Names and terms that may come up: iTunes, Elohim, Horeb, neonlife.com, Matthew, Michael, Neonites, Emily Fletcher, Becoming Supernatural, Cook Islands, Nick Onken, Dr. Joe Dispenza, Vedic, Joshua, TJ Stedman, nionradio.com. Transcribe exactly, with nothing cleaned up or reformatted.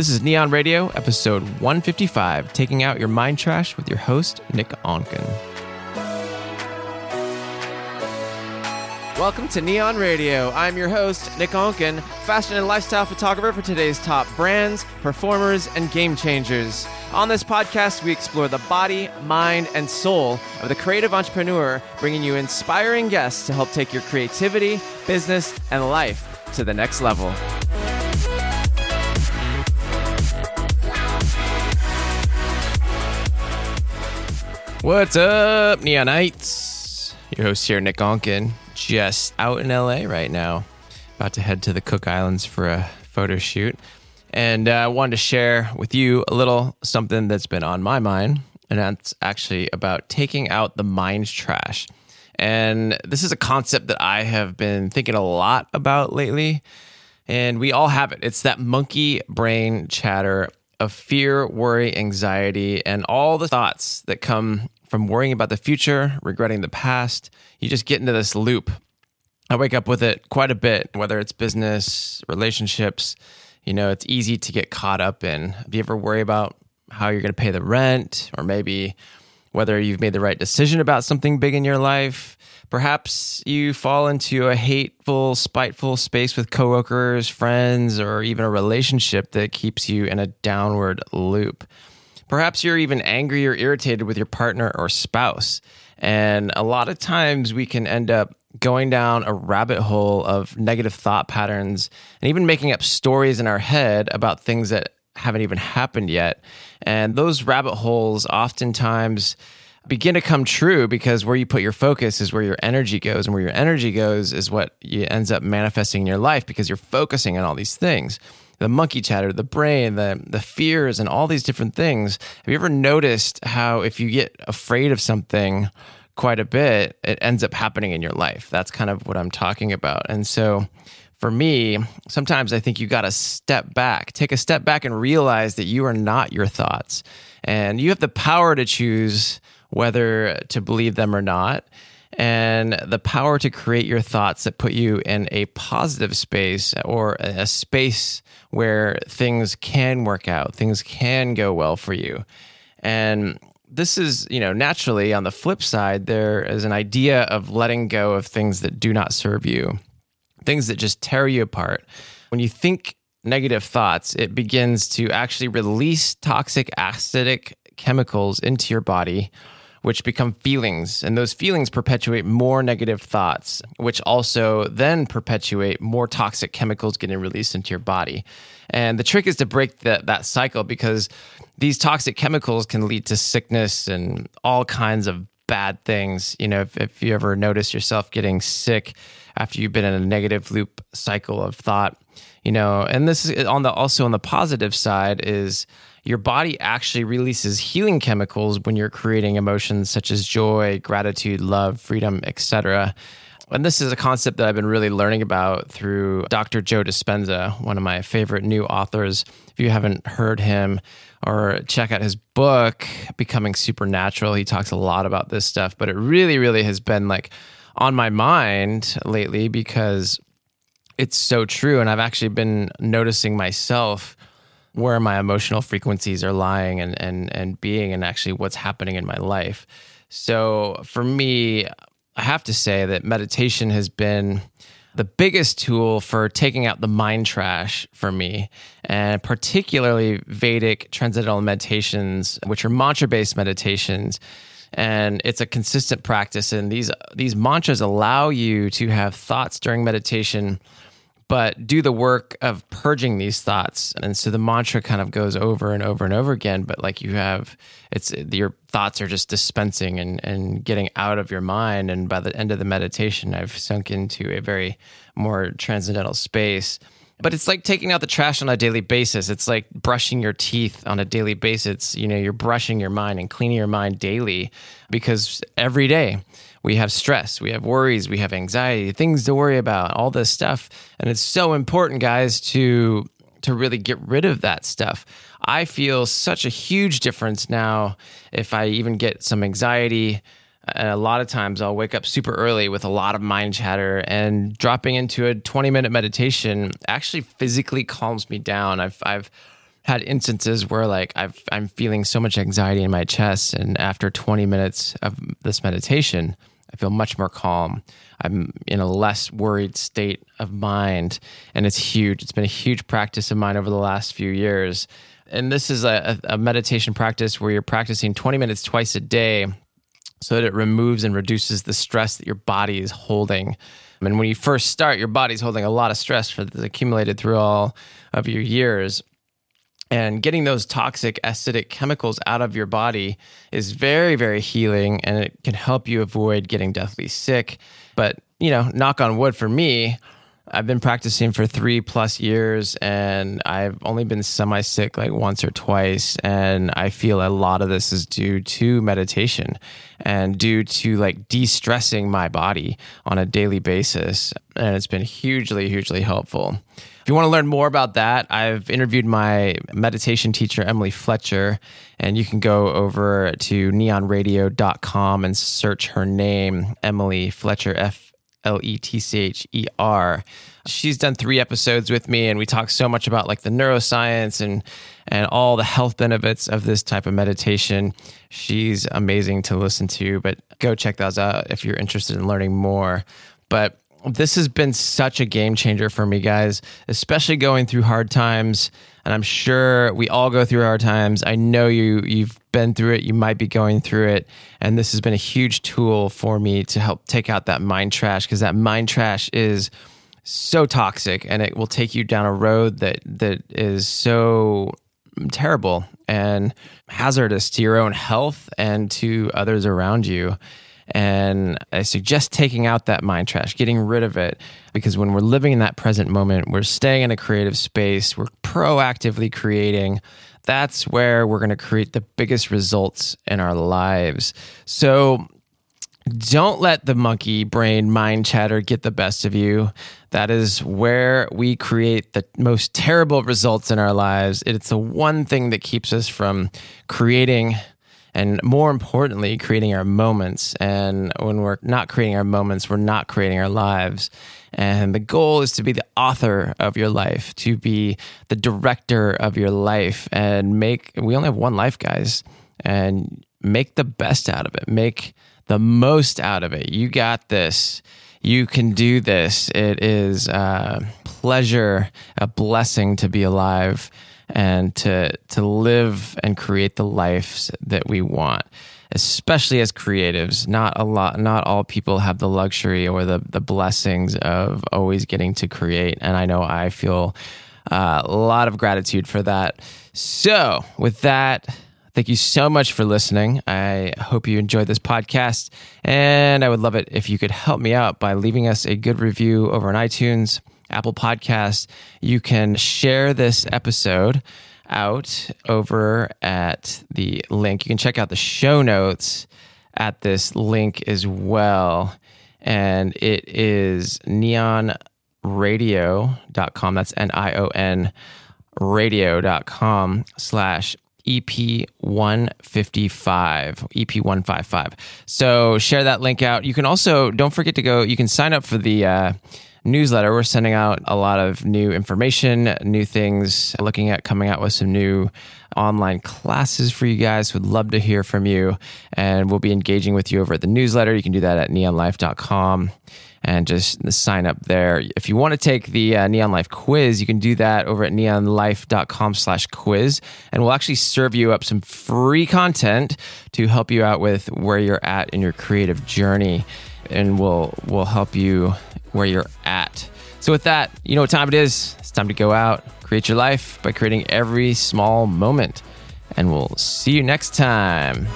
This is Neon Radio, episode one fifty-five, Taking Out Your Mind Trash with your host, Nick Onken. Welcome to Neon Radio. I'm your host, Nick Onken, fashion and lifestyle photographer for today's top brands, performers, and game changers. On this podcast, we explore the body, mind, and soul of the creative entrepreneur, bringing you inspiring guests to help take your creativity, business, and life to the next level. What's up, Neonites? Your host here, Nick Onken, just out in L A right now. About to head to the Cook Islands for a photo shoot. And I uh, wanted to share with you a little something that's been on my mind, and that's actually about taking out the mind trash. And this is a concept that I have been thinking a lot about lately, and we all have it. It's that monkey brain chatter of fear, worry, anxiety, and all the thoughts that come from worrying about the future, regretting the past. You just get into this loop. I wake up with it quite a bit, whether it's business, relationships. You know, it's easy to get caught up in. Do you ever worry about how you're going to pay the rent, or maybe whether you've made the right decision about something big in your life? Perhaps you fall into a hateful, spiteful space with coworkers, friends, or even a relationship that keeps you in a downward loop. Perhaps you're even angry or irritated with your partner or spouse. And a lot of times we can end up going down a rabbit hole of negative thought patterns and even making up stories in our head about things that haven't even happened yet. And those rabbit holes oftentimes begin to come true, because where you put your focus is where your energy goes, and where your energy goes is what you ends up manifesting in your life, because you're focusing on all these things. The monkey chatter, the brain, the the fears, and all these different things. Have you ever noticed how if you get afraid of something quite a bit, it ends up happening in your life? That's kind of what I'm talking about. And so for me, sometimes I think you got to step back, take a step back and realize that you are not your thoughts, and you have the power to choose whether to believe them or not, and the power to create your thoughts that put you in a positive space, or a space where things can work out, things can go well for you. And this is, you know, naturally on the flip side, there is an idea of letting go of things that do not serve you, things that just tear you apart. When you think negative thoughts, it begins to actually release toxic acidic chemicals into your body, which become feelings, and those feelings perpetuate more negative thoughts, which also then perpetuate more toxic chemicals getting released into your body. And the trick is to break that that cycle, because these toxic chemicals can lead to sickness and all kinds of bad things. You know, if, if you ever notice yourself getting sick after you've been in a negative loop cycle of thought, you know, and this is on the also on the positive side is your body actually releases healing chemicals when you're creating emotions such as joy, gratitude, love, freedom, et cetera. And this is a concept that I've been really learning about through Doctor Joe Dispenza, one of my favorite new authors. If you haven't heard him, or check out his book, Becoming Supernatural, he talks a lot about this stuff, but it really, really has been like on my mind lately, because it's so true. And I've actually been noticing myself where my emotional frequencies are lying and and and being, and actually what's happening in my life. So for me, I have to say that meditation has been the biggest tool for taking out the mind trash for me, and particularly Vedic transcendental meditations, which are mantra-based meditations. And it's a consistent practice, and these these mantras allow you to have thoughts during meditation, but do the work of purging these thoughts. And so the mantra kind of goes over and over and over again, but like you have, it's your thoughts are just dispensing and, and getting out of your mind. And by the end of the meditation, I've sunk into a very more transcendental space. But it's like taking out the trash on a daily basis. It's like brushing your teeth on a daily basis. You know, you're brushing your mind and cleaning your mind daily, because every day we have stress, we have worries, we have anxiety, things to worry about, all this stuff. And it's so important, guys, to to really get rid of that stuff. I feel such a huge difference now if I even get some anxiety. And a lot of times I'll wake up super early with a lot of mind chatter, and dropping into a twenty minute meditation actually physically calms me down. I've I've had instances where like I've, I'm feeling so much anxiety in my chest, and after twenty minutes of this meditation, I feel much more calm. I'm in a less worried state of mind, and it's huge. It's been a huge practice of mine over the last few years. And this is a, a meditation practice where you're practicing twenty minutes twice a day so that it removes and reduces the stress that your body is holding. I mean, when you first start, your body's holding a lot of stress that's accumulated through all of your years. And getting those toxic acidic chemicals out of your body is very, very healing, and it can help you avoid getting deathly sick. But, you know, knock on wood for me, I've been practicing for three plus years, and I've only been semi-sick like once or twice. And I feel a lot of this is due to meditation and due to like de-stressing my body on a daily basis. And it's been hugely, hugely helpful. If you want to learn more about that, I've interviewed my meditation teacher, Emily Fletcher, and you can go over to neon radio dot com and search her name, Emily Fletcher, F L E T C H E R. She's done three episodes with me, and we talk so much about like the neuroscience and and all the health benefits of this type of meditation. She's amazing to listen to, but go check those out if you're interested in learning more. But this has been such a game changer for me, guys, especially going through hard times. And I'm sure we all go through hard times. I know you, you've been through it. You might be going through it. And this has been a huge tool for me to help take out that mind trash, because that mind trash is so toxic, and it will take you down a road that that is so terrible and hazardous to your own health and to others around you. And I suggest taking out that mind trash, getting rid of it, because when we're living in that present moment, we're staying in a creative space, we're proactively creating. That's where we're going to create the biggest results in our lives. So don't let the monkey brain mind chatter get the best of you. That is where we create the most terrible results in our lives. It's the one thing that keeps us from creating, and more importantly, creating our moments. And when we're not creating our moments, we're not creating our lives. And the goal is to be the author of your life, to be the director of your life, and make, we only have one life, guys, and make the best out of it. Make the most out of it. You got this. You can do this. It is a pleasure, a blessing to be alive, and to to live and create the lives that we want, especially as creatives. Not a lot, not all people have the luxury or the the blessings of always getting to create. And I know I feel uh, a lot of gratitude for that. So with that, thank you so much for listening. I hope you enjoyed this podcast, and I would love it if you could help me out by leaving us a good review over on iTunes, Apple Podcasts. You can share this episode out over at the link. You can check out the show notes at this link as well. And it is neon radio dot com. That's N I O N radio dot com slash E P one fifty-five. So share that link out. You can also, don't forget to go, you can sign up for the uh, newsletter. We're sending out a lot of new information, new things, looking at coming out with some new online classes for you guys. Would love to hear from you, and we'll be engaging with you over at the newsletter. You can do that at neon life dot com and just sign up there. If you want to take the uh, Neon Life quiz, you can do that over at neon life dot com slash quiz, and we'll actually serve you up some free content to help you out with where you're at in your creative journey, and we'll we'll help you where you're at. So with that, you know what time it is. It's time to go out, create your life by creating every small moment. And we'll see you next time.